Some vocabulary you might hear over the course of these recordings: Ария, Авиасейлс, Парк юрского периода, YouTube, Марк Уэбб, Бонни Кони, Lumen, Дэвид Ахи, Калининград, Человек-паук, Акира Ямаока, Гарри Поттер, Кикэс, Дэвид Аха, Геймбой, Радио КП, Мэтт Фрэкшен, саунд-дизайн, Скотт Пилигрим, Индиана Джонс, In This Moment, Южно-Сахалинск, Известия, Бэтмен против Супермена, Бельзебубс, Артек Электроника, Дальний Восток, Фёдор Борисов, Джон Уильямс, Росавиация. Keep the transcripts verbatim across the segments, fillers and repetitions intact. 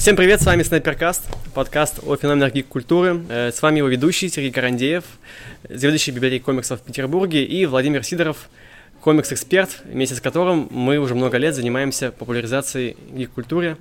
Всем привет, с вами Снайперкаст, подкаст о феноменах гик-культуры. С вами его ведущий Сергей Карандеев, заведующий библиотекой комиксов в Петербурге, и Владимир Сидоров, комикс-эксперт, вместе с которым мы уже много лет занимаемся популяризацией гик-культуры.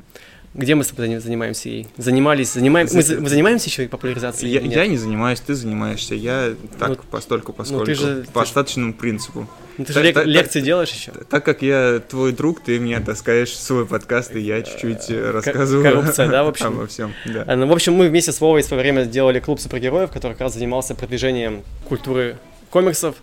Где мы занимаемся ей? Занимались, занимаемся, мы, мы занимаемся еще и популяризацией? Я, я не занимаюсь, ты занимаешься, я так ну, постольку, поскольку, ну, ты же, по ты остаточному принципу. Ну, ты так, же так, лекции так, делаешь еще? Так, так как я твой друг, ты меня таскаешь в свой подкаст, и я чуть-чуть рассказываю. Коррупция, да, в общем? Обо всем, да. А, ну, в общем, мы вместе с Вовой в свое время делали клуб супергероев, который как раз занимался продвижением культуры комиксов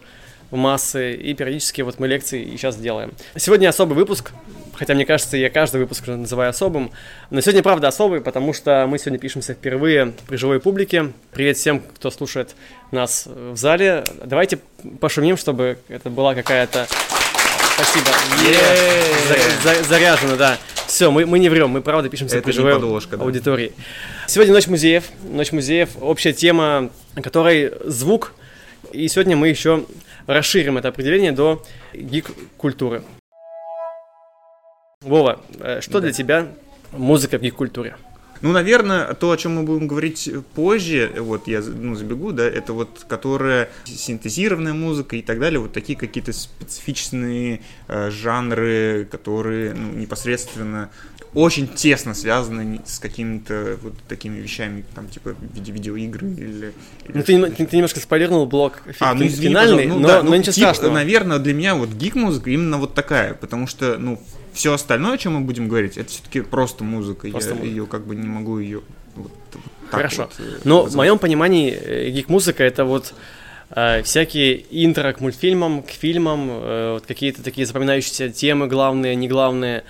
в массы, и периодически вот мы лекции и сейчас делаем. Сегодня особый выпуск, хотя, мне кажется, я каждый выпуск называю особым, но сегодня, правда, особый, потому что мы сегодня пишемся впервые при живой публике. Привет всем, кто слушает нас в зале. Давайте пошумим, чтобы это была какая-то... Спасибо. Yeah. Заряжено, да. Все, мы, мы не врем, мы правда пишемся при живой аудитории. Да. Сегодня Ночь музеев. Ночь музеев – общая тема, которой звук. И сегодня мы еще расширим это определение до гик-культуры. Вова, что да. для тебя музыка в гик-культуре? Ну, наверное, то, о чем мы будем говорить позже, вот я ну, забегу, да, это вот, которая синтезированная музыка и так далее, вот такие какие-то специфичные э, жанры, которые ну, непосредственно очень тесно связаны с какими-то вот такими вещами, там, типа, виде- видеоигры или... Ну, или... Ты, ты немножко спойлернул блок а, ну, извини, финальный, ну, но, да, но ну, ничего тип, страшного. Наверное, для меня вот гик-музыка именно вот такая, потому что, ну, все остальное, о чем мы будем говорить, это все-таки просто музыка. Просто я музыка. ее как бы не могу ее вот так Хорошо. Вот Но назвать. В моем понимании гик-музыка это вот э, всякие интро к мультфильмам, к фильмам, э, вот какие-то такие запоминающиеся темы, главные, не главные.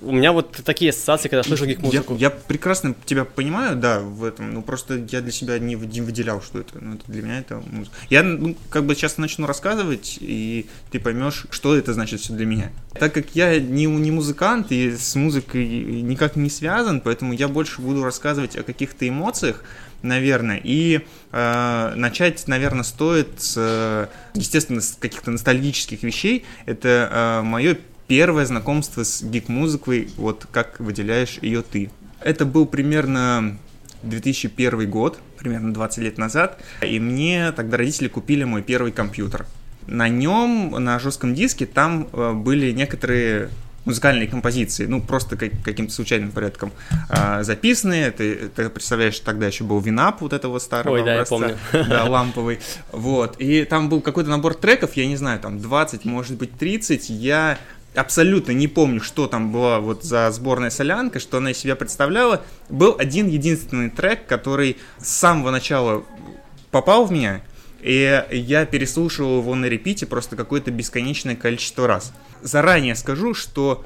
У меня вот такие ассоциации, когда слышу гик-музыку. Я, я прекрасно тебя понимаю, да, в этом. Ну, просто я для себя не выделял, что это. Ну, это для меня это музыка. Я, ну, как бы сейчас начну рассказывать, и ты поймешь, что это значит все для меня. Так как я не, не музыкант и с музыкой никак не связан, поэтому я больше буду рассказывать о каких-то эмоциях, наверное, и э, начать, наверное, стоит, с, естественно, с каких-то ностальгических вещей. Это э, мое первое знакомство с гик-музыкой, вот как выделяешь ее ты. Это был примерно две тысячи первый год, примерно двадцать лет назад, и мне тогда родители купили мой первый компьютер. На нем, на жестком диске, там были некоторые музыкальные композиции, ну просто как, каким-то случайным порядком а, записанные. Ты, ты представляешь, тогда еще был винап вот этого старого Ой, образца, да, я помню. Да, ламповый, вот, и там был какой-то набор треков, я не знаю, там двадцать, может быть тридцать, я... Абсолютно не помню, что там была вот за сборная солянка, что она из себя представляла. Был один единственный трек, который с самого начала попал в меня, и я переслушивал его на репите просто какое-то бесконечное количество раз. Заранее скажу, что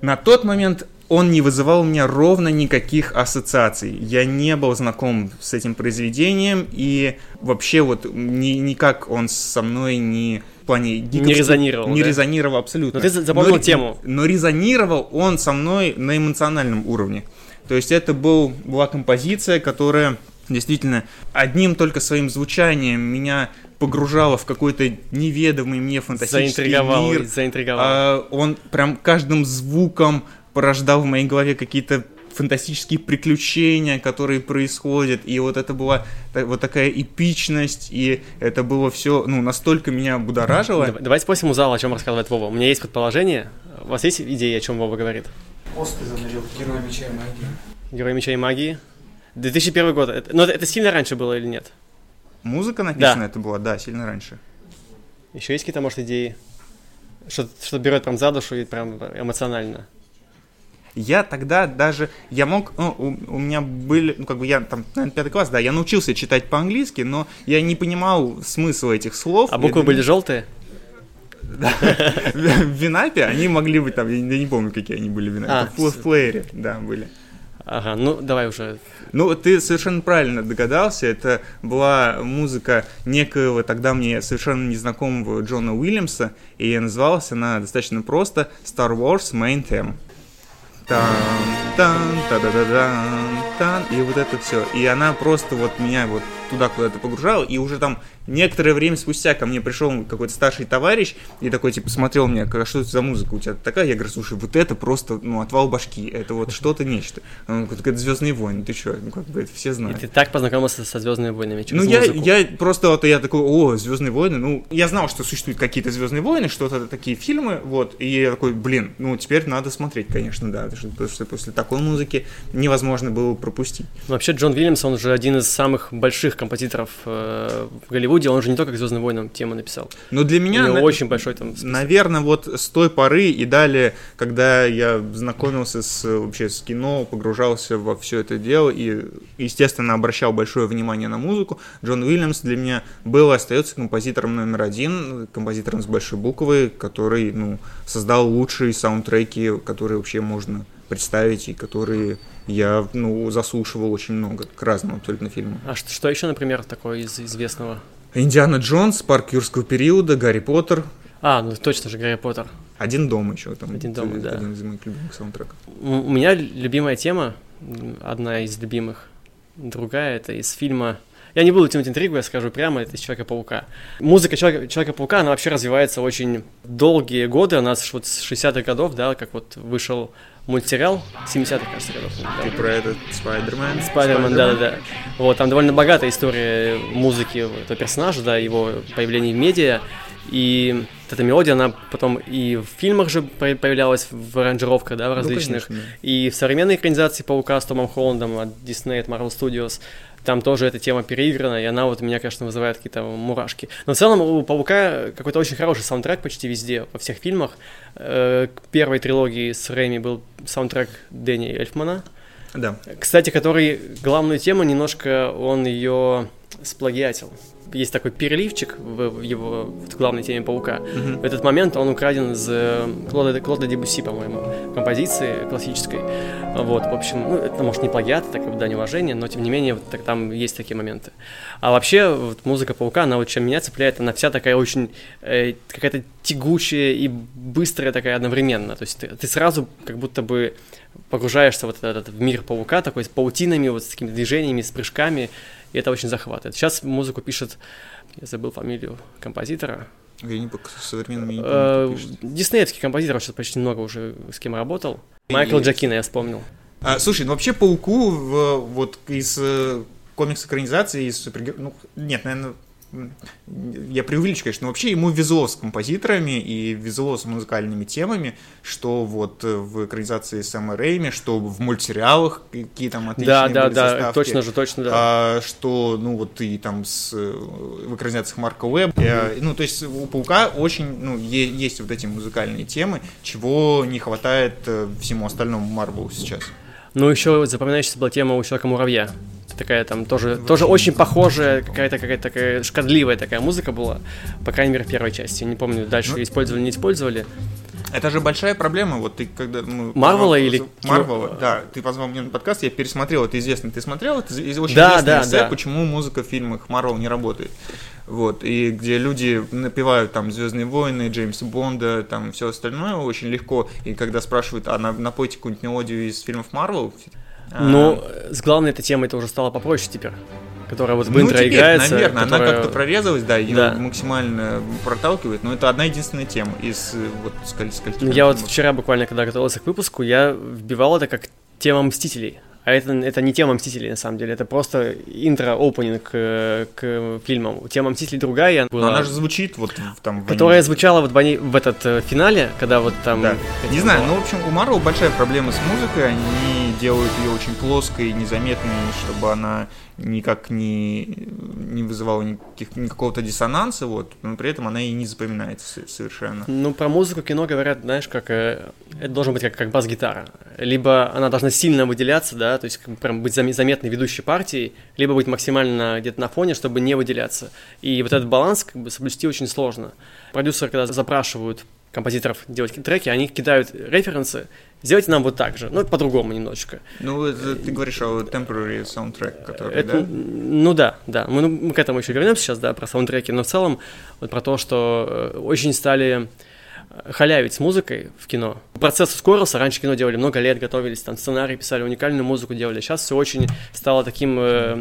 на тот момент он не вызывал у меня ровно никаких ассоциаций. Я не был знаком с этим произведением, и вообще вот ни, никак он со мной не... В плане гиковского, не резонировал, не да? резонировал абсолютно. Но ты запомнил но, тему. Но резонировал он со мной на эмоциональном уровне. То есть это был, была композиция, которая действительно одним только своим звучанием меня погружала в какой-то неведомый мне фантастический заинтриговал, мир. Заинтриговал. А, он прям каждым звуком порождал в моей голове какие-то фантастические приключения, которые происходят, и вот это была вот такая эпичность, и это было все, ну, настолько меня будоражило. Давайте спросим у зала, о чем рассказывает Вова. У меня есть предположение. У вас есть идея, о чем Вова говорит? Оскар занарил Героя меча и магии. Герой меча и магии. две тысячи первый год. Но это сильно раньше было или нет? Музыка написана, да. Это была, да, сильно раньше. Еще есть какие-то, может, идеи? Что-то, что берет прям за душу и прям эмоционально. Я тогда даже, я мог, ну, у, у меня были, ну, как бы я там, наверное, пятый класс, да, я научился читать по-английски, но я не понимал смысла этих слов. А буквы это... были желтые? Да, в Винапе они могли быть там, я не помню, какие они были в Винапе, в плеере, да, были. Ага, ну давай уже. Ну, ты совершенно правильно догадался, это была музыка некоего тогда мне совершенно незнакомого Джона Уильямса, и называлась она достаточно просто Star Wars Main Theme. Тан-тан-та-да-да-дан-тан. И вот это все. И она просто вот меня вот туда куда-то погружала. И уже там Некоторое время спустя ко мне пришел какой-то старший товарищ и такой, типа, смотрел мне, что это за музыка у тебя такая? Я говорю, слушай, вот это просто, ну, отвал башки, это вот что-то нечто. Он говорит, это «Звездные войны», ты что? Ну, как бы это все знают. И ты так познакомился со «Звездными войнами» через ну, я, музыку? Ну, я просто, вот, я такой, о, «Звездные войны», ну, я знал, что существуют какие-то «Звездные войны», что-то такие фильмы, вот, и я такой, блин, ну, теперь надо смотреть, конечно, да, потому что после такой музыки невозможно было пропустить. Вообще, Джон Уильямс, он же один из самых больших композиторов э, в Голливуде, он же не только к «Звездным войнам» тему написал. Но для меня... У него на... очень большой там список. Наверное, вот с той поры и далее, когда я знакомился с, вообще с кино, погружался во все это дело и, естественно, обращал большое внимание на музыку, Джон Уильямс для меня был и остается композитором номер один, композитором с большой буквы, который, ну, создал лучшие саундтреки, которые вообще можно представить и которые... Я, ну, заслушивал очень много к разным абсолютно фильмам. А что, что еще, например, такое из известного? «Индиана Джонс», «Парк юрского периода», «Гарри Поттер». А, ну точно же «Гарри Поттер». «Один дом» еще там. «Один дом», один, да. Один из моих любимых саундтреков. У меня любимая тема, одна из любимых, другая, это из фильма... Я не буду тянуть интригу, я скажу прямо, это из «Человека-паука». Музыка Человека, «Человека-паука», она вообще развивается очень долгие годы, она вот с шестидесятых годов, да, как вот вышел... мультсериал семидесятых, кажется, годов. Ты да. Про этот Spider-Man? Spider-Man, да-да-да. Вот, там довольно богатая история музыки этого персонажа, да, его появления в медиа. И эта мелодия, она потом и в фильмах же появлялась, в аранжировках, да, в различных. Ну, конечно, да. И в современной экранизации «Паука» с Томом Холландом от Disney, от Marvel Studios, там тоже эта тема переиграна, и она вот меня, конечно, вызывает какие-то мурашки. Но в целом у «Паука» какой-то очень хороший саундтрек почти везде, во всех фильмах. К первой трилогии с Рэйми был саундтрек Дэнни Эльфмана. Да. Кстати, который главную тему немножко он ее сплагиатил. Есть такой переливчик в его в главной теме «Паука». Mm-hmm. В этот момент он украден из Клода, Клода Дебусси, по-моему, композиции классической. Вот, в общем, ну, это, может, не плагиат, это как бы дань уважения, но, тем не менее, вот, так, там есть такие моменты. А вообще, вот, музыка «Паука», она вот чем меня цепляет, она вся такая очень э, какая-то тягучая и быстрая такая одновременно. То есть ты, ты сразу как будто бы погружаешься вот этот, в мир «Паука», такой с паутинами, вот с такими движениями, с прыжками. И это очень захватывает. Сейчас музыку пишет... Я забыл фамилию композитора. Я не помню, современными не помню, кто пишет. Диснеевский композитор, сейчас почти много уже с кем работал. Майкл Джокина я вспомнил. А, слушай, ну вообще «Пауку» в, вот из комикс-экранизации, из супергероев... Ну, нет, наверное... Я преувеличу, конечно, но вообще ему везло с композиторами и везло с музыкальными темами, что вот в экранизации Сэма Рэйми, что в мультсериалах какие там отличные да, были да, заставки. Да-да-да, точно же, точно, да. А, что, ну, вот и там с, в экранизациях Марка Уэбба. Mm-hmm. Ну, то есть у «Паука» очень, ну, е- есть вот эти музыкальные темы, чего не хватает всему остальному Марвелу сейчас. Ну, еще запоминающаяся была тема у «Человека-муравья». Такая там тоже, тоже очень похожая, какая-то какая-то такая шкодливая такая музыка была, по крайней мере, в первой части. Не помню, дальше ну, использовали, не использовали. Это же большая проблема, вот ты когда... Ну, Марвела или... Марвела, да, ты позвал мне на подкаст, я пересмотрел, это известно, ты смотрел, это очень да, известный да, эссе, да. Почему музыка в фильмах Марвел не работает. Вот, и где люди напевают там «Звездные войны», Джеймса Бонда, там все остальное очень легко, и когда спрашивают, а напойте какую-нибудь мелодию из фильмов Марвел... Но а... с главной этой темой это уже стало попроще теперь, которая вот в ну, интро теперь, играется. Наверное, которая... она как-то прорезалась, да, ее да. максимально проталкивает, но это одна единственная тема из вот сколь- скольких. Я вот вчера буквально, когда готовился к выпуску, я вбивал это как тема «Мстителей». А это, это не тема «Мстителей», на самом деле, это просто интро-опенинг к, к фильмам. Тема «Мстителей» другая. Была, но она же звучит вот там... В которая звучала вот в, они, в этот э, финале, когда вот там... Да. Не было... знаю, но, в общем, у Марвел большая проблема с музыкой, они делают ее очень плоской, незаметной, чтобы она никак не, не вызывала никаких, никакого-то диссонанса, вот, но при этом она и не запоминается совершенно. Ну, про музыку кино говорят, знаешь, как... Э, это должен быть как, как бас-гитара. Либо она должна сильно выделяться, да, то есть как бы прям быть заметной ведущей партией, либо быть максимально где-то на фоне, чтобы не выделяться. И вот этот баланс как бы соблюсти очень сложно. Продюсеры, когда запрашивают композиторов делать треки, они кидают референсы, сделайте нам вот так же, но по-другому немножечко. Ну, это, ты говоришь о temporary soundtrack, который, это, да? Ну да, да, мы, мы к этому еще вернемся сейчас, да, про саундтреки, но в целом вот про то, что очень стали... халявить с музыкой в кино. Процесс ускорился, раньше кино делали много лет, готовились, там сценарии писали, уникальную музыку делали. Сейчас все очень стало таким... Э,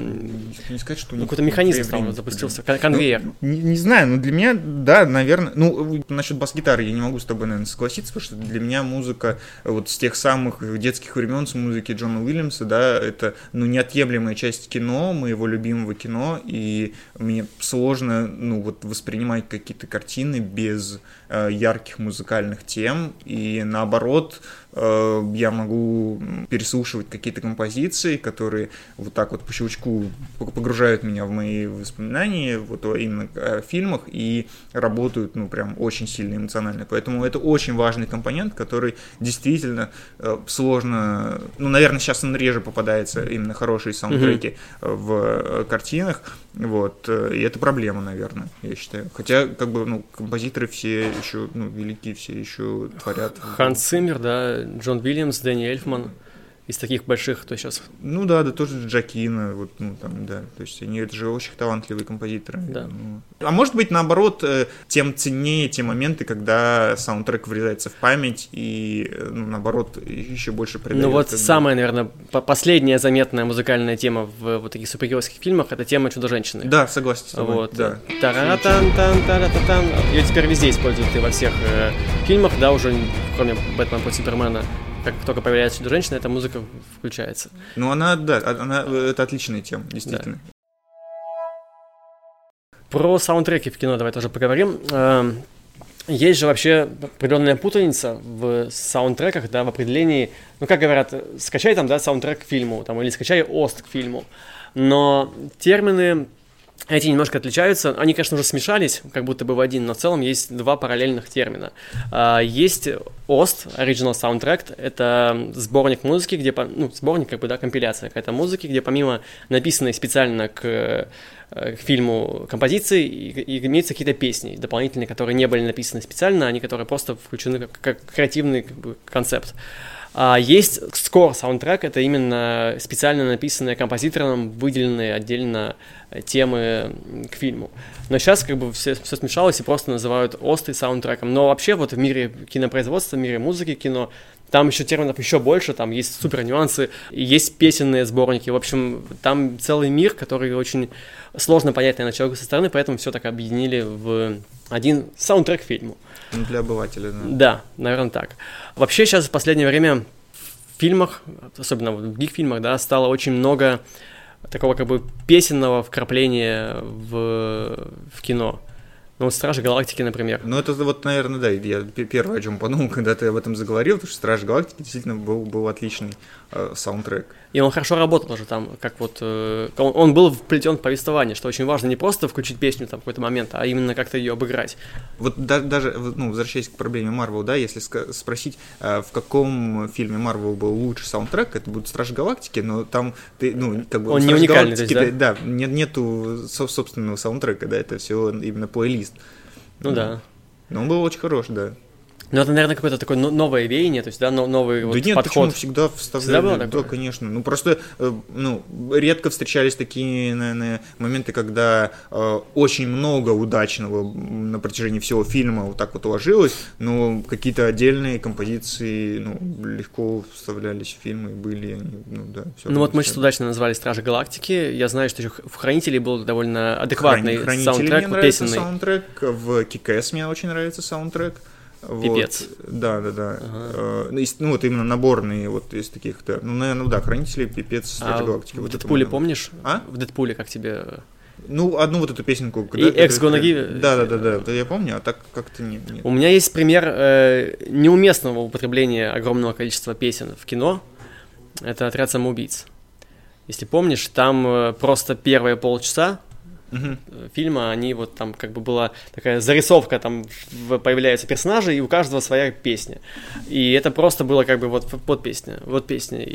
не сказать, что ну, какой-то механизм стал, запустился, кон- конвейер. Ну, не, не знаю, но для меня, да, наверное... Ну, насчет бас-гитары я не могу с тобой, наверное, согласиться, потому что для меня музыка вот с тех самых детских времен, с музыки Джона Уильямса, да, это, ну, неотъемлемая часть кино, моего любимого кино, и мне сложно, ну, вот воспринимать какие-то картины без э, ярких музыкальных тем, и на Наоборот, я могу переслушивать какие-то композиции, которые вот так вот по щелчку погружают меня в мои воспоминания, вот именно о фильмах, и работают, ну, прям очень сильно эмоционально. Поэтому это очень важный компонент, который действительно сложно... Ну, наверное, сейчас он реже попадается, именно хорошие саундтреки mm-hmm. в картинах, вот, и это проблема, наверное, я считаю. Хотя, как бы, ну, композиторы все еще, ну, велики, все еще творят. Ханс Циммер, да, Джон Уильямс, Дэнни Эльфман, из таких больших, кто сейчас... Ну да, да, тоже Джокина, вот, ну там, да, то есть они, это же очень талантливые композиторы. Да. Ну. А может быть, наоборот, тем ценнее те моменты, когда саундтрек врезается в память и, ну, наоборот, еще больше придает... Ну вот самая, наверное, последняя заметная музыкальная тема в вот таких супергеройских фильмах — это тема «Чудо-женщины». Да, согласен с тобой, вот. Да. Тара-тан-тан-тара-тан. Ее теперь везде используют, и во всех э, фильмах, да, уже кроме «Бэтмена против Супермена». Как только появляется Чудо-женщина, эта музыка включается. Ну, она, да, она, это отличная тема, действительно. Да. Про саундтреки в кино давай тоже поговорим. Есть же вообще определенная путаница в саундтреках, да, в определении... Ну, как говорят, скачай там, да, саундтрек к фильму, там, или скачай ост к фильму. Но термины... Эти немножко отличаются. Они, конечно, уже смешались, как будто бы в один, но в целом есть два параллельных термина. Есть ост, Original Soundtrack, это сборник музыки, где, ну, сборник, как бы, да, компиляция какая-то музыки, где помимо написанной специально к, к фильму композиции и, и имеются какие-то песни дополнительные, которые не были написаны специально, они, которые просто включены как, как креативный, как бы, концепт. Есть score саундтрек, это именно специально написанные композитором, выделенные отдельно темы к фильму. Но сейчас как бы все, все смешалось и просто называют осты саундтреком. Но вообще вот в мире кинопроизводства, в мире музыки кино, там еще терминов еще больше, там есть супер нюансы, есть песенные сборники. В общем, там целый мир, который очень сложно понять, наверное, человеку со стороны, поэтому все так объединили в один саундтрек к фильму. Для обывателя, да. Да, наверное, так. Вообще сейчас в последнее время в фильмах, особенно в других фильмах, да, стало очень много такого как бы песенного вкрапления в, в кино. Ну, вот «Стражи Галактики», например. Ну, это вот, наверное, да, я первое, о чем подумал, когда ты об этом заговорил, потому что «Стражи Галактики» действительно был, был отличный э, саундтрек. И он хорошо работал уже там, как вот... Э, он, он был вплетен в повествование, что очень важно не просто включить песню там в какой-то момент, а именно как-то ее обыграть. Вот да, даже, ну, возвращаясь к проблеме Marvel, да, если ска- спросить, э, в каком фильме Marvel был лучший саундтрек, это будут «Стражи Галактики», но там ты, ну, как бы... Он не уникальный, то есть, да? Да, нет, нету собственного саундтрека, да, это все именно плейлист. Ну, ну да. Но он был очень хорош, да. Ну, это, наверное, какое-то такое новое веяние, то есть, да, новый, да, вот, нет, подход. Да нет, почему всегда вставляли? Всегда да, конечно. Ну, просто, ну, редко встречались такие, наверное, моменты, когда э, очень много удачного на протяжении всего фильма вот так вот уложилось, но какие-то отдельные композиции, ну, легко вставлялись в фильмы, были, ну, да. Все ну, вот мы сейчас удачно назвали «Стражи Галактики», я знаю, что еще в «Хранителе» был довольно адекватный Храни... саундтрек, мне песенный. Саундтрек, в «Кикэс» мне очень нравится саундтрек. Вот. Пипец. Да, да, да. Ага. Ну, вот именно наборные вот из таких-то. Ну, наверное, да, «Хранители», «Пипец», «Стражи Галактики». А вот в «Дэдпуле» помнишь? А? В «Дэдпуле» как тебе... Ну, одну вот эту песенку. И «Икс-Гонаги». Да, да, да, да, я помню, а так как-то нет. нет. У меня есть пример э, неуместного употребления огромного количества песен в кино. Это «Отряд самоубийц». Если помнишь, там просто первые полчаса Uh-huh. фильма, они вот там как бы была такая зарисовка, там появляются персонажи, и у каждого своя песня. И это просто было как бы вот под песня, вот песня. И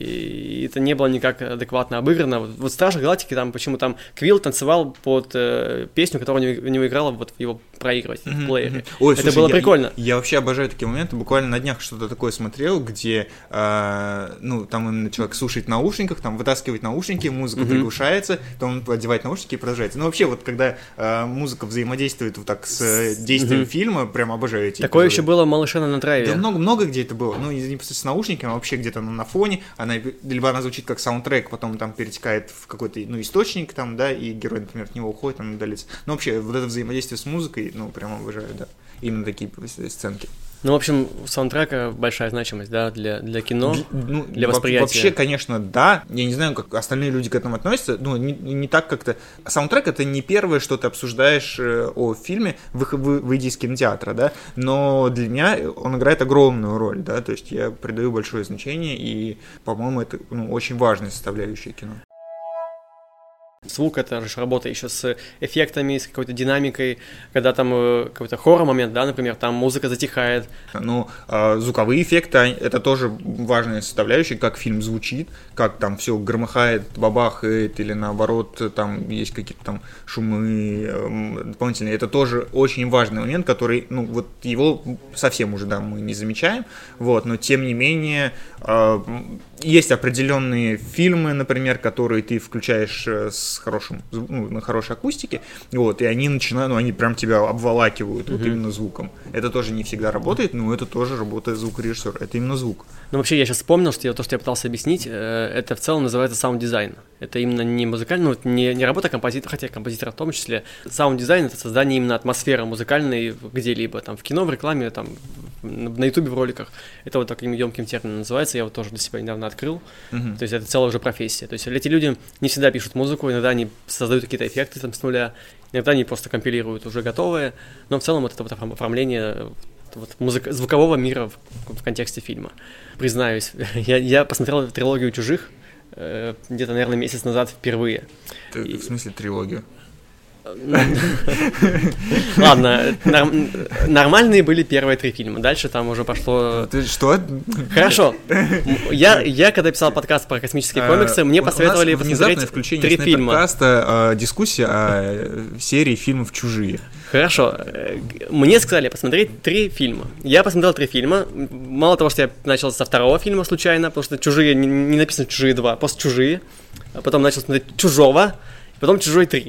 это не было никак адекватно обыграно. Вот, вот «Стражи Галактики» там почему там Квилл танцевал под э, песню, которая у него, у него играла вот в его проигрывать uh-huh, в плеере. Uh-huh. Ой, это слушай, было я, прикольно. Я, я вообще обожаю такие моменты. Буквально на днях что-то такое смотрел, где э, ну там именно человек слушает в наушниках, там вытаскивает наушники, музыка uh-huh. приглушается, потом он одевает наушники и продолжается. Ну вообще вообще, вот когда э, музыка взаимодействует вот так с э, действием mm-hmm. фильма, прям обожаю эти Такое эпизоды. Еще было «Малыша на траве». Да много, много где это было. Ну, не просто с наушниками, а вообще где-то на фоне. Она, либо она звучит как саундтрек, потом там перетекает в какой-то, ну, источник там, да, и герой, например, от него уходит, он удалится. Ну, вообще, вот это взаимодействие с музыкой, ну, прям обожаю, да. Именно такие сценки. Ну, в общем, у саундтрека большая значимость, да, для, для кино, ну, для восприятия. Вообще, конечно, да. Я не знаю, как остальные люди к этому относятся. Ну, не, не так как-то... Саундтрек — это не первое, что ты обсуждаешь о фильме, выйдя из кинотеатра, да. Но для меня он играет огромную роль, да. То есть я придаю большое значение, и, по-моему, это, ну, очень важная составляющая кино. Звук — это же работа еще с эффектами, с какой-то динамикой, когда там какой-то хоррор-момент, да, например, там музыка затихает. Ну, звуковые эффекты — это тоже важная составляющая, как фильм звучит, как там все громыхает, бабахает, или наоборот, там есть какие-то там шумы дополнительные. Это тоже очень важный момент, который, ну, вот его совсем уже, да, мы не замечаем, вот, но тем не менее... Есть определенные фильмы, например, которые ты включаешь с хорошим, ну, на хорошей акустике, вот, и они начинают, ну, они прям тебя обволакивают, угу. вот именно звуком. Это тоже не всегда работает, но это тоже работает звукорежиссер, это именно звук. Ну, вообще, я сейчас вспомнил, что я, то, что я пытался объяснить, это в целом называется саунд-дизайн. Это именно не музыкальный, ну, не, не работа композитора, хотя композитора в том числе. Саунд-дизайн — это создание именно атмосферы музыкальной где-либо, там, в кино, в рекламе, там, на ютубе, в роликах. Это вот таким ёмким термином называется, я вот тоже для себя недавно открыл. Uh-huh. То есть это целая уже профессия. То есть эти люди не всегда пишут музыку, иногда они создают какие-то эффекты там с нуля, иногда они просто компилируют уже готовые, но в целом вот это вот оформление вот музыка, звукового мира в, в контексте фильма. Признаюсь, я, я посмотрел трилогию «Чужих» э, где-то, наверное, месяц назад впервые. Ты, И... В смысле трилогию? Ладно, норм... нормальные были первые три фильма, дальше там уже пошло... Ты что? Хорошо, я, я когда писал подкаст про космические комиксы, мне посоветовали посмотреть три фильма. Подкаста, а, дискуссия о серии фильмов «Чужие». Хорошо, мне сказали посмотреть три фильма. Я посмотрел три фильма, мало того, что я начал со второго фильма случайно, потому что «Чужие», не написано «Чужие два», просто «Чужие», потом начал смотреть «Чужого», потом «Чужой три».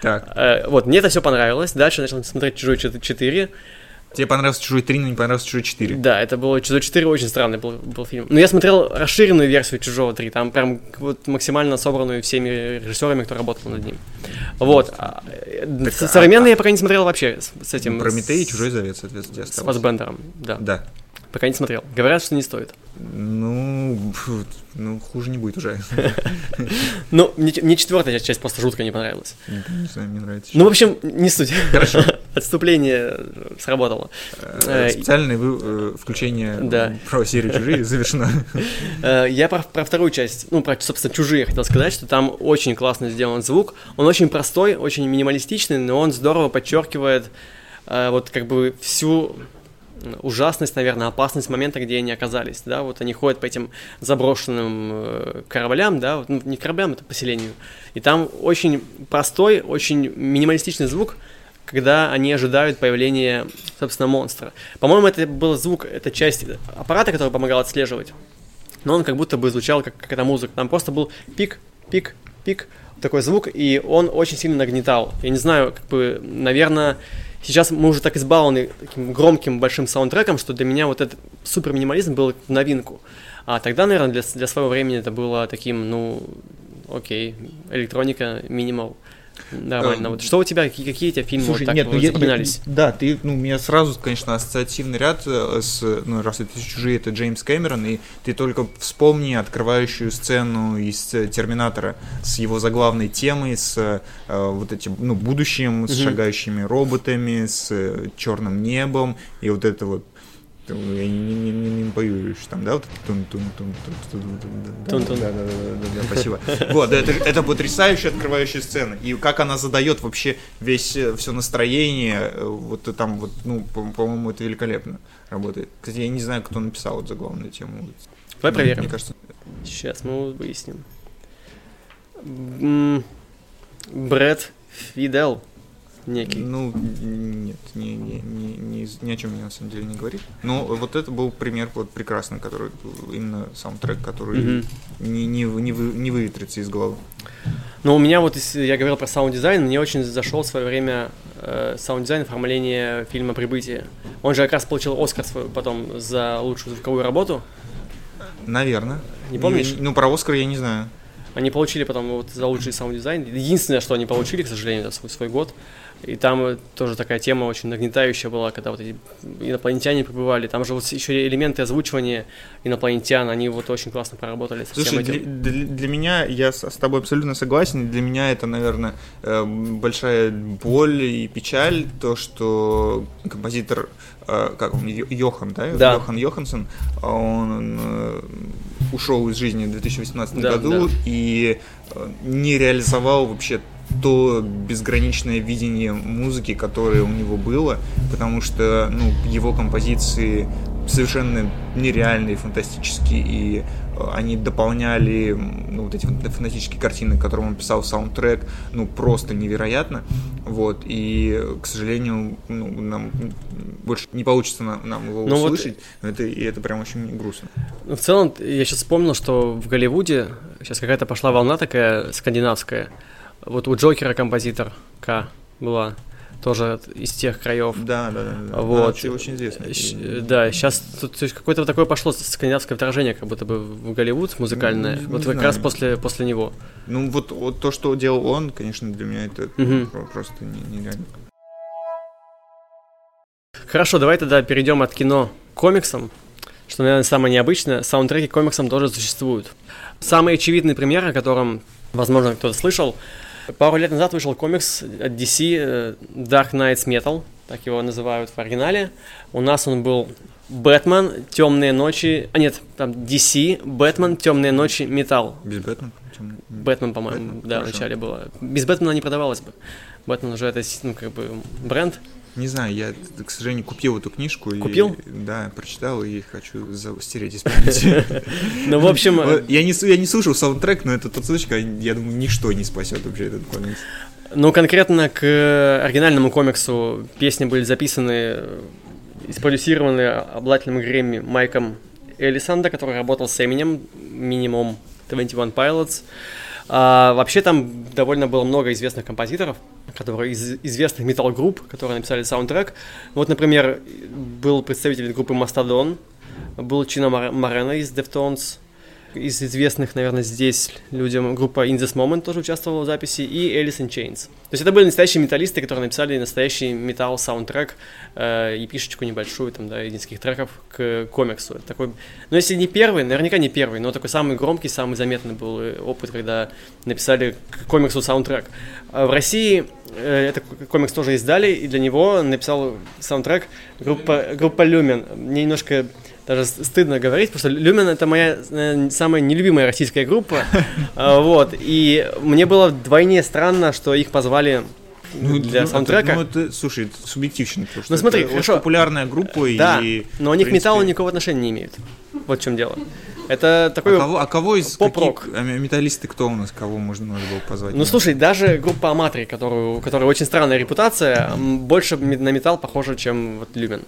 Так. Вот, мне это все понравилось. Дальше я начал смотреть «Чужой четыре». Тебе понравился «Чужой три», но не понравился «Чужой четыре». Да, это было... «Чужой четыре» очень странный был, был фильм. Но я смотрел расширенную версию «Чужого три», там прям вот максимально собранную всеми режиссерами, кто работал над ним. Вот. Так, современные а, я пока не смотрел вообще с, с этим... «Прометей» и «Чужой завет», соответственно, с Фассбендером, да. Да. Пока не смотрел. Говорят, что не стоит. Ну, ну хуже не будет уже. Ну, мне четвертая часть просто жутко не понравилась. Не знаю, мне нравится. Ну, в общем, не суть. Хорошо. Отступление сработало. Специальное включение про серию «Чужие» завершено. Я про вторую часть, ну, про, собственно, «Чужие» хотел сказать, что там очень классно сделан звук. Он очень простой, очень минималистичный, но он здорово подчеркивает вот как бы всю... ужасность, наверное, опасность момента, где они оказались, да, вот они ходят по этим заброшенным кораблям, да, ну, не кораблям, это поселению, и там очень простой, очень минималистичный звук, когда они ожидают появления, собственно, монстра. По-моему, это был звук, это часть аппарата, который помогал отслеживать, но он как будто бы звучал, как, как эта музыка, там просто был пик, пик, пик, такой звук, и он очень сильно нагнетал, я не знаю, как бы, наверное... Сейчас мы уже так избалованы таким громким большим саундтреком, что для меня вот этот супер минимализм был в новинку. А тогда, наверное, для, для своего времени это было таким, ну, окей, электроника, минимал. Нормально. А, вот что у тебя, какие, какие у тебя фильмы слушай, вот так нет, вот ну, запоминались? Я, я, да, ты, ну, у меня сразу, конечно, ассоциативный ряд с, ну, раз это «Чужие», это Джеймс Кэмерон, и ты только вспомни открывающую сцену из «Терминатора» с его заглавной темой, с э, вот этим, ну, будущим, с mm-hmm. шагающими роботами, с э, черным небом, и вот это вот. Я не, не, не, не пою еще там, да, вот тун-тун-тун-тун-тун-тун. Да-да-да, спасибо. Вот, это, это потрясающая открывающая сцена. И как она задает вообще весь, все настроение, вот там вот, ну, по- по-моему, это великолепно работает. Кстати, я не знаю, кто написал вот заглавную тему. Давай проверим. Мне кажется... Сейчас мы выясним. Брэд Фидел. Некий. Ну, нет, ни, ни, ни, ни, ни о чем мне на самом деле не говорит. Но вот это был пример вот прекрасный, который именно саундтрек, который mm-hmm. не, не, не, вы, не выветрится из головы. Но у меня вот, если я говорил про саунд-дизайн, мне очень зашел в свое время э, саунд-дизайн оформления фильма «Прибытие». Он же как раз получил Оскар свой потом за лучшую звуковую работу. Наверное. Не помнишь? Ну, про Оскар я не знаю. Они получили потом вот за лучший саунд-дизайн. Единственное, что они получили, к сожалению, за свой, свой год. И там тоже такая тема очень нагнетающая была, когда вот эти инопланетяне прибывали. Там же вот еще элементы озвучивания инопланетян, они вот очень классно проработали со всем этим. Слушай, для, для меня, я с, с тобой абсолютно согласен, для меня это, наверное, большая боль и печаль, то, что композитор, как он, Йохан, да? да. Йохан Йоханссон, он ушел из жизни в две тысячи восемнадцатом да, году да. и не реализовал вообще то безграничное видение музыки, которое у него было, потому что, ну, его композиции совершенно нереальные, фантастические, и они дополняли, ну, вот эти фантастические картины, которым он писал саундтрек, ну, просто невероятно, вот, и, к сожалению, ну, нам больше не получится нам, нам его ну услышать, вот... это, и это прям очень грустно. В целом, я сейчас вспомнил, что в Голливуде сейчас какая-то пошла волна такая скандинавская. Вот у Джокера композитор К была тоже из тех краев. Да, да, да. Вот. Она очень известная. Щ- да, сейчас тут какое-то такое пошло скандинавское вторжение, как будто бы в Голливуд музыкальное. Не, не вот не как знаю. раз после, после него. Ну вот, вот то, что делал он, конечно, для меня это угу. просто нереально. Хорошо, давай тогда перейдем от кино к комиксам. Что, наверное, самое необычное, саундтреки к комиксам тоже существуют. Самый очевидный пример, о котором, возможно, кто-то слышал, пару лет назад вышел комикс от ди си Dark Knight's Metal, так его называют в оригинале. У нас он был Бэтмен, Темные ночи. А нет, там ди си, Бэтмен, Темные ночи, Металл. Без Бэтмена? Бэтмен, по-моему, Бэтмен? да, Хорошо. Вначале было. Без Бэтмена не продавалось бы. Бэтмен уже это, ну, как бы бренд. Не знаю, я, к сожалению, купил эту книжку. Купил? И, да, прочитал и хочу за... стереть из памяти. Ну, в общем... Я не слушал саундтрек, но это тот случай, когда, я думаю, ничто не спасет вообще этот комикс. Ну, конкретно к оригинальному комиксу песни были записаны и спродюсированы обладателем Грэмми Майком Элисанда, который работал с Эминем, минимум двадцать один Pilots. А, вообще там довольно было много известных композиторов, которые из известных метал-групп, которые написали саундтрек. Вот, например, был представитель группы Mastodon, был Чино Морено из Deftones, из известных, наверное, здесь людям группа In This Moment тоже участвовала в записи, и Alice in Chains. То есть это были настоящие металлисты, которые написали настоящий метал-саундтрек, э, эпишечку небольшую, там, да, из нескольких треков к комиксу. Это такой, ну, если не первый, наверняка не первый, но такой самый громкий, самый заметный был опыт, когда написали к комиксу саундтрек. В России э, этот комикс тоже издали, и для него написал саундтрек группа, группа Lumen. Мне немножко... Даже стыдно говорить, потому что Lumen — это моя, наверное, самая нелюбимая российская группа, вот, и мне было вдвойне странно, что их позвали для саундтрека. Ну, это, слушай, это субъективно, потому что это популярная группа, и... Да, но у них к металлу никакого отношения не имеют, вот в чем дело. Это такой а кого, а кого из поп-рок. Каких, а металлисты кто у нас, кого можно, можно было позвать? Ну, слушай, даже группа Аматри, у которой очень странная репутация, больше на металл похожа, чем вот Lumen.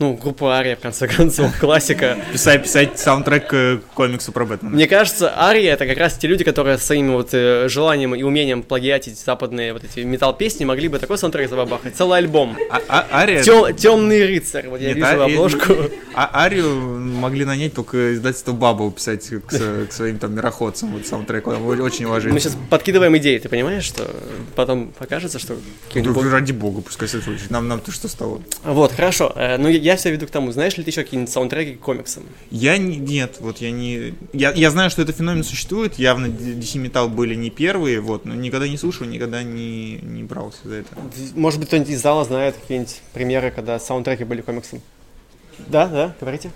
Ну, группа Ария, в конце концов, классика. Писать, писать саундтрек к комиксу про Бэтмена. Мне кажется, Ария — это как раз те люди, которые своим вот желанием и умением плагиатить западные вот эти метал-песни могли бы такой саундтрек забабахать. Целый альбом. А, а, Ария... Тем, темный рыцарь. Вот я Нет, вижу Ария... обложку. А Арию могли нанять только издательство Бабл писать к, к своим там мироходцам вот саундтрек. Очень уважительно. Мы сейчас подкидываем идеи, ты понимаешь, что потом покажется, что... Бог... Ради бога, пускай все случится. Нам, нам-то что с того? Вот, хорошо. Ну, я Я все веду к тому, знаешь ли ты еще какие-нибудь саундтреки к комиксам? Я не, нет, вот я не... Я, я знаю, что этот феномен существует, явно ди си Metal были не первые, вот, но никогда не слушал, никогда не, не брался за это. Может быть, кто-нибудь из зала знает какие-нибудь примеры, когда саундтреки были к комиксам? Да, да, говорите.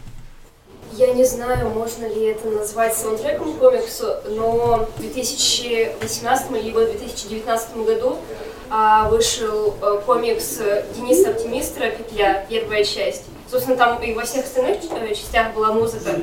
Я не знаю, можно ли это назвать саундтреком к комиксу, но в две тысячи восемнадцатом или две тысячи девятнадцатом году вышел комикс Дениса Оптимистра «Петля», первая часть. Собственно, там и во всех остальных частях была музыка.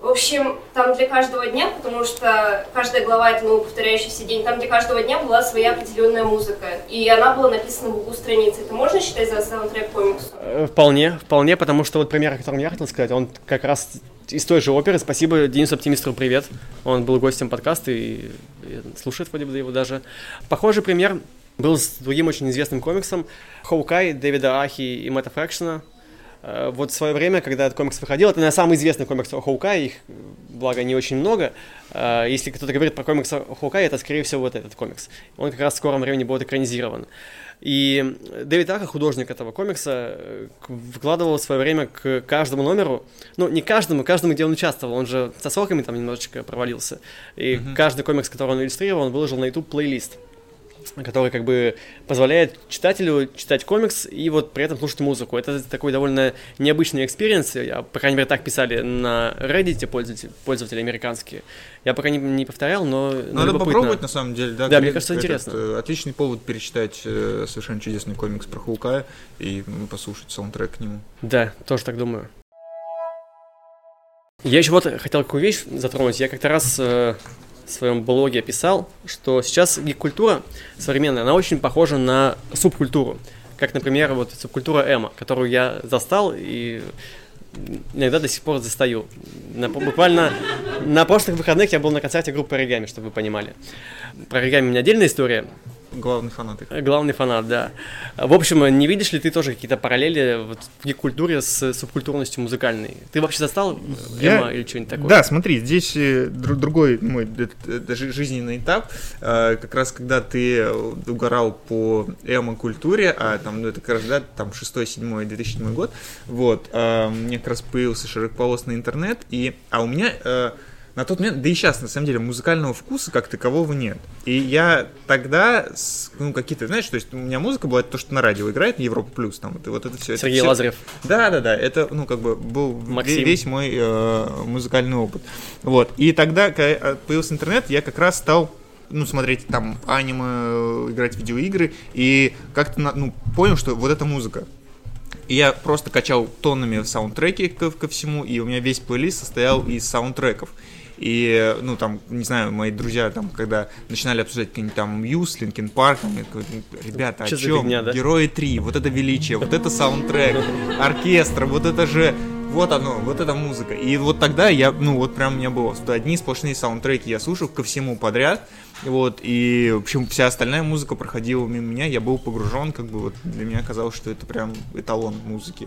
В общем, там для каждого дня, потому что каждая глава — это новый повторяющийся день, там для каждого дня была своя определенная музыка, и она была написана в углу страницы. Это можно считать за саундтрек комиксу? Вполне, вполне, потому что вот пример, о котором я хотел сказать, он как раз из той же оперы. Спасибо Денису Оптимистову, привет. Он был гостем подкаста и, и слушает вроде бы его даже. Похожий пример был с другим очень известным комиксом «Хоукай» Дэвида Ахи и Мэтта Фрэкшена. Вот в свое время, когда этот комикс выходил, это, наверное, самый известный комикс о Хоукае, их, благо, не очень много. Если кто-то говорит про комикс о Хоукае, это, скорее всего, вот этот комикс. Он как раз в скором времени будет экранизирован. И Дэвид Аха, художник этого комикса, вкладывал свое время к каждому номеру. Ну, не каждому, каждому, где он участвовал. Он же со ссылками там немножечко провалился. И mm-hmm. каждый комикс, который он иллюстрировал, он выложил на YouTube плейлист, который как бы позволяет читателю читать комикс и вот при этом слушать музыку. Это такой довольно необычный экспириенс. Я, по крайней мере, так писали на Reddit пользователи, пользователи американские. Я пока не, не повторял, но... но надо попробовать, на самом деле. Да, да, мне кажется, этот, интересно. Отличный повод перечитать совершенно чудесный комикс про Хоукая и послушать саундтрек к нему. Да, тоже так думаю. Я еще вот хотел какую вещь затронуть. Я как-то раз... в своем блоге писал, что сейчас гик-культура современная, она очень похожа на субкультуру, как, например, вот субкультура эмо, которую я застал и иногда до сих пор застаю. На, буквально на прошлых выходных я был на концерте группы Оригами, чтобы вы понимали. Про Оригами у меня отдельная история. Главный фанат. Главный фанат, да. В общем, не видишь ли ты тоже какие-то параллели вот в гик-культуре с субкультурностью музыкальной? Ты вообще застал эмо я... или что-нибудь такое? Да, смотри, здесь другой мой жизненный этап. Как раз когда ты угорал по эмо-культуре, а там, ну, это как раз, да, там шестой, седьмой, две тысячи седьмой год, вот, мне как раз появился широкополосный интернет, и... а у меня... на тот момент, да и сейчас, на самом деле, музыкального вкуса как такового нет. И я тогда, ну, какие-то, знаешь, то есть у меня музыка была то, что на радио играет, Европа Плюс, там, вот, и вот это все. Сергей это все... Лазарев. Да-да-да, это, ну, как бы был Максим. Весь мой э, музыкальный опыт. Вот, и тогда, когда появился интернет, я как раз стал, ну, смотреть там аниме, играть в видеоигры, и как-то, ну, понял, что вот эта музыка. И я просто качал тоннами саундтреки ко, ко всему, и у меня весь плейлист состоял из саундтреков. И, ну, там, не знаю, мои друзья, там, когда начинали обсуждать какие-нибудь там Мьюз, Линкин Парк, там, ребята, что о чем? Дня, да? Герои три, вот это величие, вот это саундтрек, оркестр, вот это же, вот оно, вот эта музыка. И вот тогда я, ну, вот прям у меня было, одни сплошные саундтреки я слушал ко всему подряд, вот, и, в общем, вся остальная музыка проходила мимо меня, я был погружен, как бы, вот, для меня казалось, что это прям эталон музыки.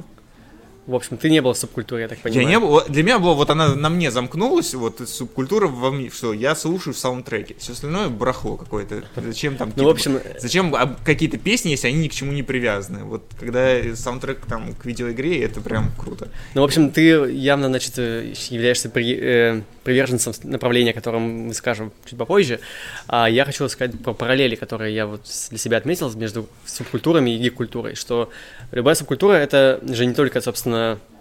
В общем, ты не был в субкультуре, я так понимаю. Я не был, для меня было, вот она на мне замкнулась, вот субкультура во мне, что я слушаю в саундтреке. Все остальное брахло какое-то. Зачем там ну, в общем... Зачем какие-то песни, если они ни к чему не привязаны? Вот когда саундтрек там к видеоигре, это прям круто. Ну, в общем, ты явно, значит, являешься при, э, приверженцем направления, о котором мы скажем чуть попозже. А я хочу сказать про параллели, которые я вот для себя отметил между субкультурами и гик-культурой, что любая субкультура — это же не только, собственно,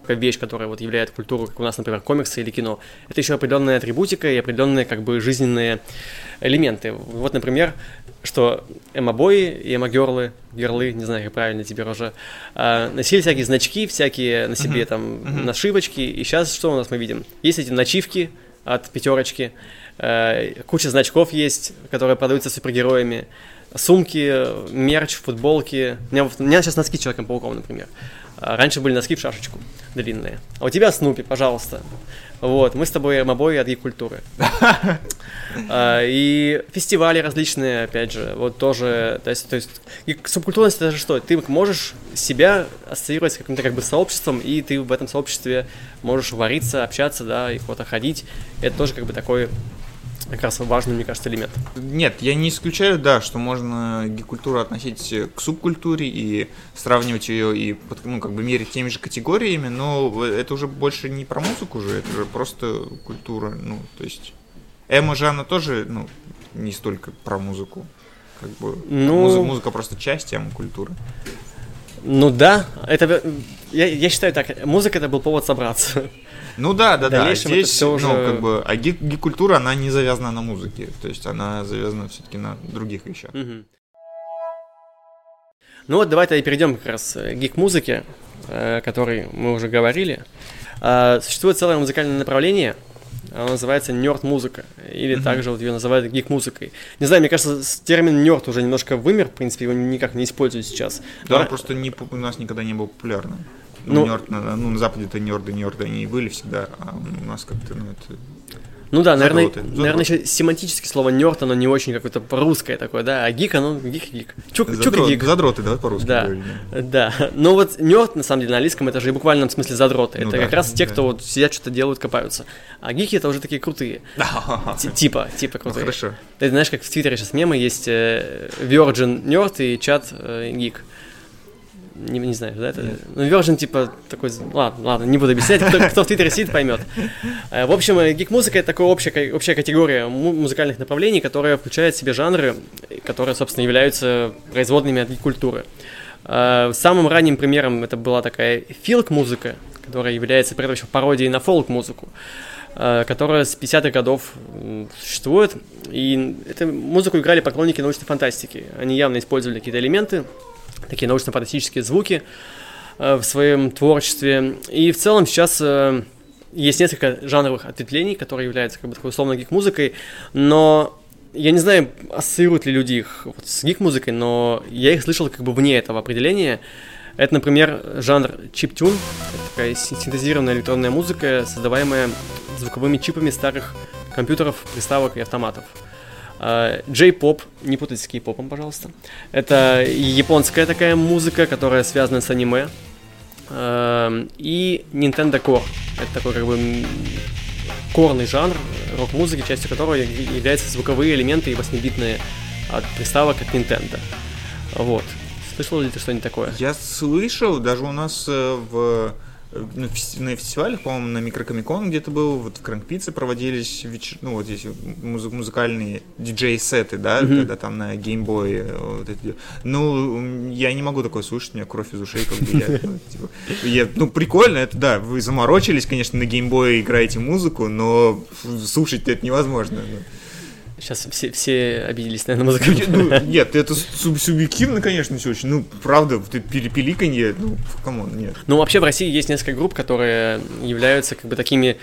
вещь, которая вот являет культуру, как у нас, например, комиксы или кино. Это еще определенная атрибутика и определенные как бы жизненные элементы. Вот, например, что эмо-бои и эмо-герлы, герлы, не знаю, как правильно теперь уже, э, носили всякие значки, всякие на себе uh-huh. там uh-huh. нашивочки. И сейчас что у нас мы видим? Есть эти начивки от пятерочки, э, куча значков есть, которые продаются супергероями, сумки, мерч, футболки. У меня, у меня сейчас носки Человеком-пауком, например. Раньше были носки в шашечку длинные. А у тебя Снупи, пожалуйста. Вот, мы с тобой эмо-бои от гик-культуры. И фестивали различные, опять же, вот тоже. То есть, то есть субкультурность — это же что? Ты можешь себя ассоциировать с каким-то как бы сообществом, и ты в этом сообществе можешь вариться, общаться, да, и куда-то ходить. Это тоже как бы такой... как раз важный, мне кажется, элемент. Нет, я не исключаю, да, что можно гик-культуру относить к субкультуре и сравнивать ее и, ну, как бы мерить теми же категориями, но это уже больше не про музыку же, это же просто культура, ну, то есть эмо же она тоже, ну, не столько про музыку, как бы, ну... музыка, музыка просто часть эмо-культуры. Ну да, это я, я считаю так, музыка — это был повод собраться. Ну да, да, да. Здесь, ну, уже... как бы, а гик-культура, она не завязана на музыке, то есть она завязана все-таки на других вещах. Угу. Ну вот, давай тогда перейдем как раз к гик-музыке, о которой мы уже говорили. Существует целое музыкальное направление. Она называется нёрд-музыка, или mm-hmm. также вот ее называют гик-музыкой. Не знаю, мне кажется, термин нёрд уже немножко вымер, в принципе, его никак не используют сейчас. Да, но... просто не, у нас никогда не был популярным. Ну, ну, на, ну, на Западе-то нерды, нерды они и были всегда, а у нас как-то, ну, это... Ну да, наверное, наверное, еще семантически слово «нёрд», оно не очень какое-то по-русское такое, да, а «гик», оно «гик-гик». Чук-гик. Задроты, да, по-русски да, говорили. Да, но вот «нёрд», на самом деле, на английском, это же и буквально в смысле задроты. Ну это да, как раз те, да. кто вот сидят, что-то делают, копаются. А гики — это уже такие крутые. Типа, типа крутые. Ну, хорошо. Ты знаешь, как в Твиттере сейчас мемы есть Virgin «нёрд» и чат «гик». Не, не знаю, да, это... Ну, Virgin, типа, такой... Ладно, ладно, не буду объяснять, кто, кто в Твиттере сидит, поймет. В общем, гик-музыка — это такая общая, общая категория музыкальных направлений, которая включает в себе жанры, которые, собственно, являются производными от гик-культуры. Самым ранним примером это была такая филк-музыка, которая является, при этом, еще пародией на фолк-музыку, которая с пятидесятых годов существует. И эту музыку играли поклонники научной фантастики. Они явно использовали какие-то элементы, такие научно-фантастические звуки э, в своем творчестве. И в целом сейчас э, есть несколько жанровых ответвлений, которые являются как бы такой условно гик-музыкой, но я не знаю, ассоциируют ли люди их вот с гик-музыкой, но я их слышал как бы вне этого определения. Это, например, жанр чип-тюн, такая синтезированная электронная музыка, создаваемая звуковыми чипами старых компьютеров, приставок и автоматов. Джей-поп, не путайте с кей-попом, пожалуйста. Это японская такая музыка, которая связана с аниме. И Nintendo Core. Это такой как бы корный жанр рок-музыки, частью которого являются звуковые элементы и восьмибитные от приставок от Nintendo. Вот. Слышал ли ты что-нибудь такое? Я слышал, даже у нас в... на фестивалях, по-моему, на Микрокомикон где-то был, вот в Кранкпице проводились вечер... ну, вот здесь муз... музыкальные диджей-сеты, да, mm-hmm. когда там на геймбое вот эти... Ну, я не могу такое слушать, у меня кровь из ушей, как бы я, ну, типа, я... Ну, прикольно, это да, вы заморочились, конечно, на геймбое играете музыку, но слушать это невозможно. Сейчас все, все обиделись, наверное, музыканты. Ну, нет, это суб- субъективно, конечно, все очень. Ну, правда, перепеликанье, ну, камон, нет. Ну, вообще в России есть несколько групп, которые являются как бы такими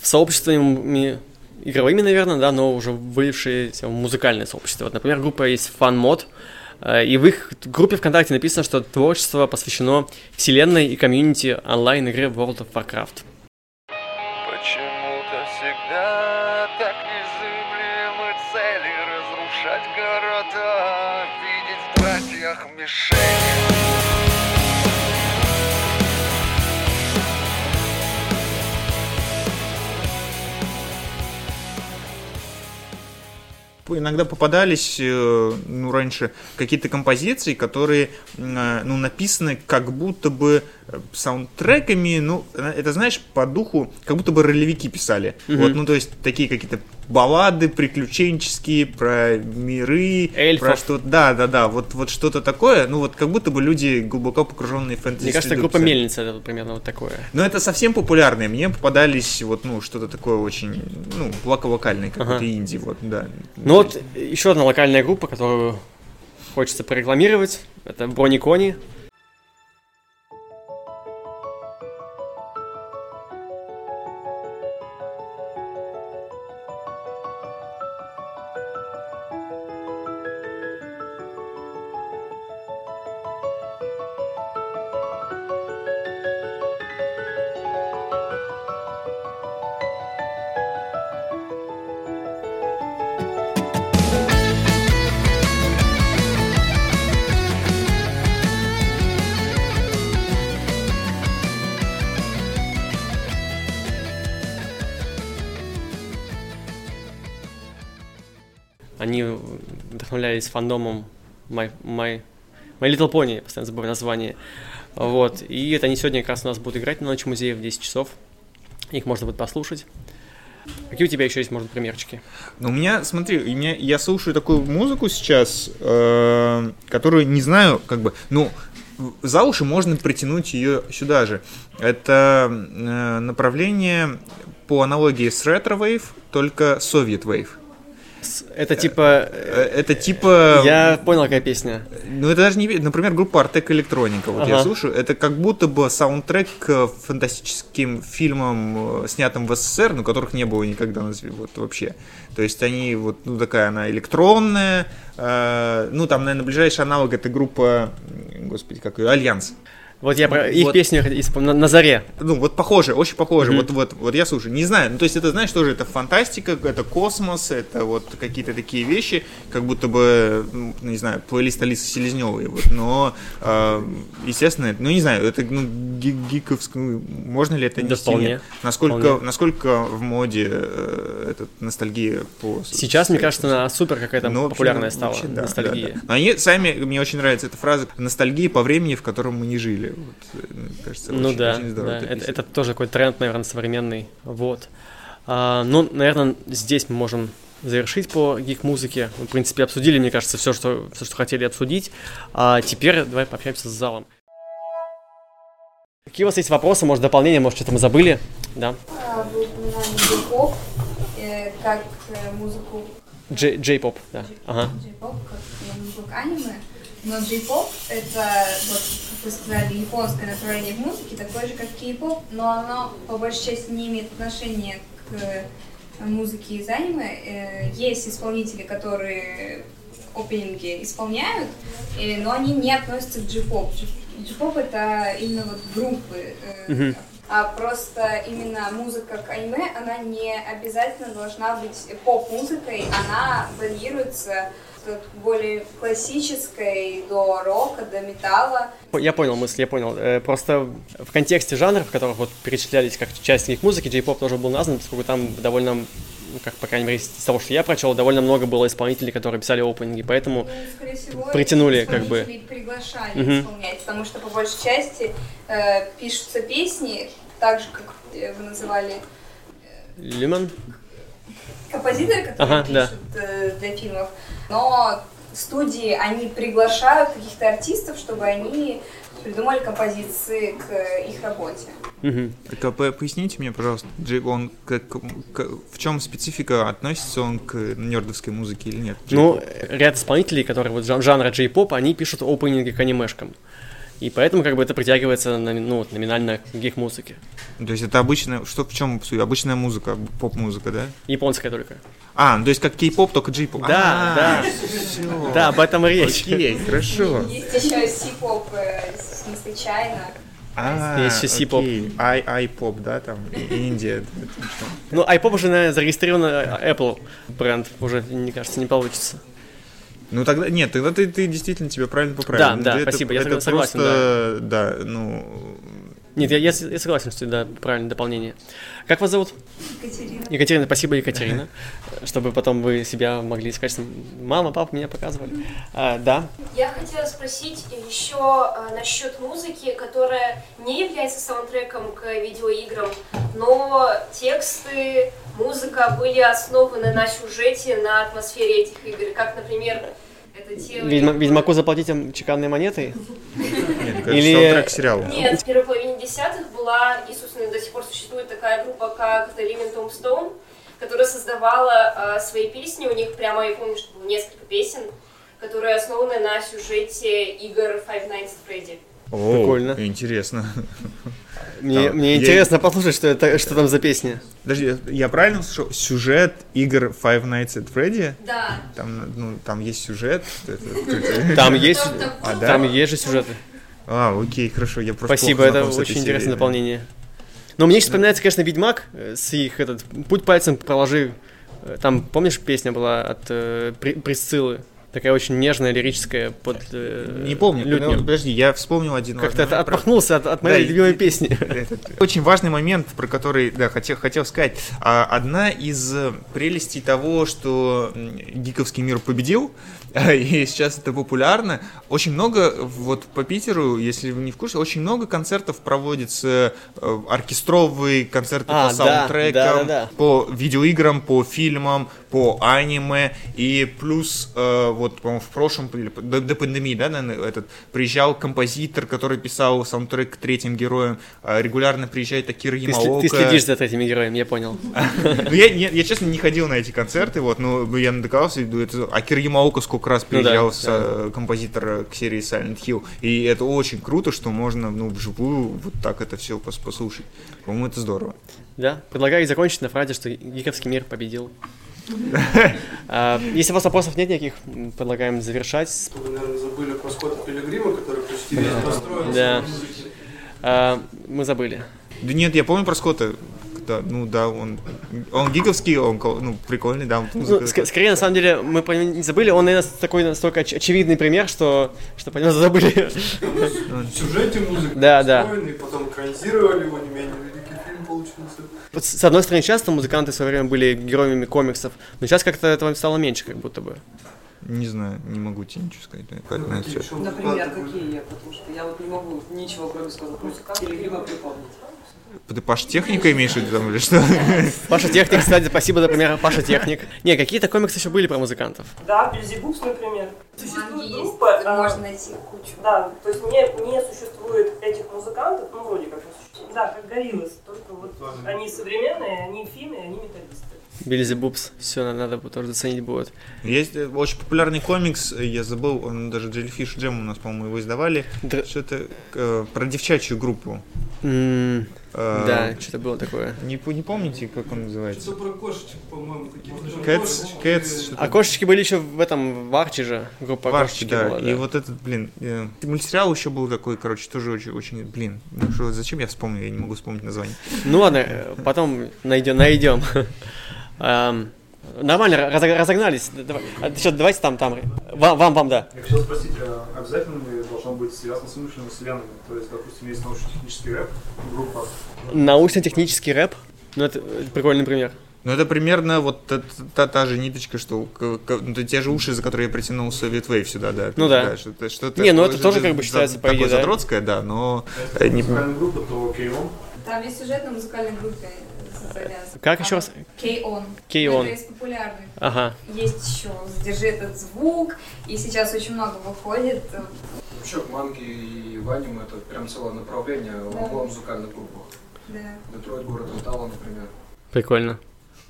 сообществами игровыми, наверное, да, но уже вылившиеся в музыкальное сообщество. Вот, например, группа есть «Фанмод», и в их группе ВКонтакте написано, что творчество посвящено вселенной и комьюнити онлайн-игры World of Warcraft. Почему-то всегда так незыблемы цели разрушать города, видеть в братьях мишени. Иногда попадались, ну, раньше какие-то композиции, которые, ну, написаны как будто бы саундтреками, ну, это, знаешь, по духу, как будто бы ролевики писали. Mm-hmm. Вот, ну, то есть, такие какие-то баллады приключенческие, про миры, эльфов. Про что-то, да, да, да, вот, вот что-то такое, ну, вот как будто бы люди глубоко погруженные в фэнтези. Мне кажется, группа писали. Мельница, это примерно вот такое. Но это совсем популярное, мне попадались вот, ну, что-то такое очень, ну, локо-локальное, какой-то ага. инди, вот, да. Ну, вот еще одна локальная группа, которую хочется прорекламировать, это Бонни Кони. Вдохновлялись фандомом My, My, My Little Pony, я постоянно забываю название. Вот. И это они сегодня как раз у нас будут играть на Ночи музея в десять часов. Их можно будет послушать. Какие у тебя еще есть, может, примерчики? Ну, у меня, смотри, у меня, я слушаю такую музыку сейчас, э, которую не знаю, как бы, ну, за уши можно притянуть ее сюда же. Это э, направление по аналогии с ретро-вейв, только совет-вейв. Это типа... Это типа... Я понял, какая песня. Ну, это даже не... Например, группа Артек Электроника. Вот ага. я слушаю. Это как будто бы саундтрек к фантастическим фильмам, снятым в СССР, но которых не было никогда вот, вообще. То есть они вот... Ну, такая она электронная. Э, ну, там, наверное, ближайший аналог — это группа... Господи, как ее? Альянс. Вот я про их вот. Песню на, на заре. Ну, вот похоже, очень похоже. Mm-hmm. Вот, вот, вот я слушаю. Не знаю. Ну, то есть, это, знаешь, тоже это фантастика, это космос, это вот какие-то такие вещи, как будто бы, ну, не знаю, плейлист Алисы Селезневой. Вот. Но, э, естественно, ну, не знаю, это ну, гиковск... Можно ли это да вполне. Насколько, вполне. Насколько в моде э, этот, ностальгия по... Сейчас, мне кажется, она супер какая-то ну, популярная вообще, стала. Вообще, да, ностальгия. Да, да. Но они сами, мне очень нравится эта фраза, ностальгия по времени, в котором мы не жили. Вот, кажется, ну очень, да, очень да. Это, это тоже какой-то тренд, наверное, современный. Вот. А, ну, наверное, здесь мы можем завершить по гик-музыке. Мы, в принципе, обсудили, мне кажется, все, что, все, что хотели обсудить. А теперь давай пообщаемся с залом. Какие у вас есть вопросы, может, дополнения, может, что-то мы забыли? Да. Вы упоминали джей-поп, как музыку... Джей-поп, да. Джей-поп, ага. Джей-поп как музыку аниме. Но джей-поп — это, вот, как вы сказали, японское направление в музыке, такое же, как кей-поп, но оно, по большей части, не имеет отношения к музыке из аниме. Есть исполнители, которые опенинги исполняют, но они не относятся к джей-поп. Джей-поп — это именно вот группы. Mm-hmm. А просто именно музыка к аниме, она не обязательно должна быть поп-музыкой, она варьируется от более классической до рока, до металла. Я понял мысль, я понял. Просто в контексте жанров, в которых вот перечислялись как часть их музыки, джей-поп тоже был назван, поскольку там довольно... как, по крайней мере, из того, что я прочел, довольно много было исполнителей, которые писали опенинги, поэтому ну, всего, притянули, как бы... приглашали uh-huh. исполнять, потому что, по большей части, э, пишутся песни, так же, как вы называли... Э, Lumen? Композиторы, которые ага, пишут да. э, для фильмов, но студии, они приглашают каких-то артистов, чтобы они придумали композиции к их работе. Угу. Так, а поясните мне, пожалуйста, он к, к, в чем специфика, относится он к нердовской музыке или нет? Ну, ряд исполнителей, которые вот жанра джей-поп, они пишут опенинги к анимешкам. И поэтому как бы это притягивается ну, номинально к гик-музыке. То есть это обычная, что в чем обычная музыка, поп-музыка, да? Японская только. А, ну то есть как кей-поп, только джей-поп. Да, да. Все. Да, об этом и речь. Окей, хорошо. Есть еще си-поп, не случайно. А, есть еще си-поп. Ай, ай-поп, да, там, Индия. Ну, ай-поп уже зарегистрирован Apple бренд, уже, мне кажется, не получится. Ну тогда, нет, тогда ты, ты действительно тебя правильно поправил. Да, ну, да, это, спасибо, я это согласен, просто, да. да, ну... Нет, я, я, я согласен, что это да, правильное дополнение. Как вас зовут? Екатерина. Екатерина, спасибо, Екатерина, чтобы потом вы себя могли сказать, мама, папа меня показывали. А, да. Я хотела спросить еще насчет музыки, которая не является саундтреком к видеоиграм, но тексты, музыка были основаны на сюжете, на атмосфере этих игр, как, например... Ведьма, Ведьмаку заплатите чеканные монеты? Нет, или саундтрек к сериалу. Нет, в первой половине десятых была, и, собственно, до сих пор существует такая группа, как The Living Tombstone, которая создавала э, свои песни, у них прямо, я помню, что было несколько песен, которые основаны на сюжете игр Five Nights at Freddy. О, прикольно. Интересно. Мне, там, мне интересно я... послушать, что, это, что там за песня. Подожди, я правильно слышал? Сюжет игр Five Nights at Freddy? Да. Там, ну, там есть сюжет. Там есть же сюжеты. А, окей, хорошо. Я просто. Спасибо, это очень интересное дополнение. Но мне сейчас вспоминается, конечно, Ведьмак с их этот путь пальцем проложи. Там, помнишь, песня была от Присциллы? Такая очень нежная, лирическая под э, не помню, лютню. Подожди, я вспомнил один как-то момент. Как-то отмахнулся от, от моей да, любимой и, песни. Этот, очень важный момент, про который да, хотел, хотел сказать. Одна из прелестей того, что гиковский мир победил, и сейчас это популярно, очень много, вот по Питеру, если вы не в курсе, очень много концертов проводится, оркестровые концерты а, по саундтрекам, да, да, да, да. по видеоиграм, по фильмам, по аниме, и плюс... Вот, по-моему, в прошлом, до, до пандемии, да, наверное, этот, приезжал композитор, который писал саундтрек к третьим героям, регулярно приезжает Акира Ямаока. Ты, ты следишь за третьими героями, я понял. Я, честно, не ходил на эти концерты, вот, но я надыкался, Акира Ямаока сколько раз приезжал с композитора к серии Silent Hill, и это очень круто, что можно, ну, вживую вот так это все послушать. По-моему, это здорово. Да, предлагаю закончить на фразе, что гиковский мир победил. Если у вас вопросов нет никаких, предлагаем завершать. Вы, наверное, забыли про Скотта Пилигрима, который почти весь построен. Да. А, мы забыли. Да нет, я помню про Скотта. Да, ну да, он, он гиговский, он ну, прикольный, да. Ну, ск- скорее, на самом деле, мы по нему не забыли, он, наверное, такой настолько оч- очевидный пример, что, что по нему забыли. В сюжете музыка да, да. Потом экранизировали его, не менее великий фильм получился. С одной стороны, часто музыканты в свое время были героями комиксов, но сейчас как-то этого стало меньше, как будто бы. Не знаю, не могу тебе ничего сказать. Ну, на какие, например, какие я, потому что я вот не могу ничего, кроме сказать, музыкант или фильма припомнить. Паша Техника имеешь в виду там или что? Паша Техник, кстати, спасибо, например, Паша Техник. Не, какие-то комиксы еще были про музыкантов. Да, Бельзебубс, например. Существует группа, а, можно найти кучу. Да, то есть не, не существует этих музыкантов, ну вроде как не существует. Да, как Гориллас, только вот они современные, они финны, они металлисты. Бельзебубс, все, надо тоже заценить будет. Есть очень популярный комикс, я забыл, он даже Jellyfish Jam у нас, по-моему, его издавали. Др... Что-то э, про девчачью группу. Mm, э, да, что-то было такое. Не, не помните, как он называется? Что-то про кошечек, по-моему, какие-то. Кэтс, кэтс. А кошечки были еще в этом, в Арчи же, группа в Арчи, да. Была, да. И вот этот, блин, э, мультсериал еще был такой, короче, тоже очень, очень блин, ну, что, зачем я вспомнил, я не могу вспомнить название. Ну ладно, потом найдем, найдем. Эм, нормально, разогнались. Давай, сейчас, давайте там, там. Вам, вам, вам, да. Я хотел спросить, обязательно ли должно быть связано с умышленными вселенными? То есть, допустим, есть научно-технический рэп, группа. Научно-технический рэп? Ну, это прикольный пример. Ну, это примерно вот та, та, та же ниточка, что к, к, ну, те же уши, за которые я притянул Советвейв сюда, да. Ну да. Да что-то, что-то, не, ну это тоже как бы считается по идее, да. Такое задротское, да, но... Если не... музыкальная группа, то окей, он. Там есть сюжет на музыкальной группе. Как а, еще раз? Кей-он. Кей-он. Это из популярных. Ага. Есть еще «Задержи этот звук», и сейчас очень много выходит. Вообще, в манге и в аниме это прям целое направление да. В музыкальных группах. Да. «Детройт. Город металла», например. Прикольно.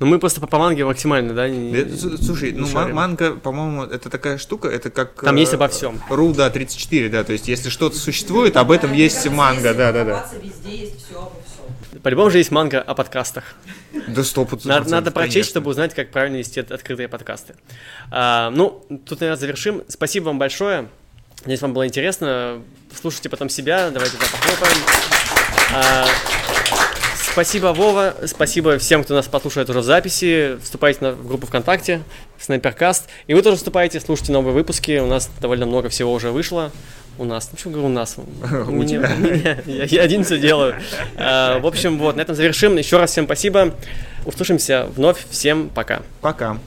Ну мы просто по манге максимально, да? Не, слушай, не ну шарим. Манга, по-моему, это такая штука, это как... Там есть обо всем. Ру, да, тридцать четыре, да, то есть если что-то существует, об этом да, есть кажется, манга, да, да, да. Везде есть все, обо всем. По-любому же есть манга о подкастах. Да сто процентов. Надо прочесть, чтобы узнать, как правильно вести открытые подкасты. А, ну, тут, наверное, завершим. Спасибо вам большое. Надеюсь, вам было интересно. Слушайте потом себя. Давайте да, похлопаем. А, спасибо, Вова, спасибо всем, кто нас послушает уже в записи, вступайте на, в группу ВКонтакте, Снайперкаст, и вы тоже вступайте, слушайте новые выпуски, у нас довольно много всего уже вышло, у нас, ну, что говорю, у нас, у меня, я один все делаю, в общем, вот, на этом завершим, еще раз всем спасибо, услышимся вновь, всем пока. Пока.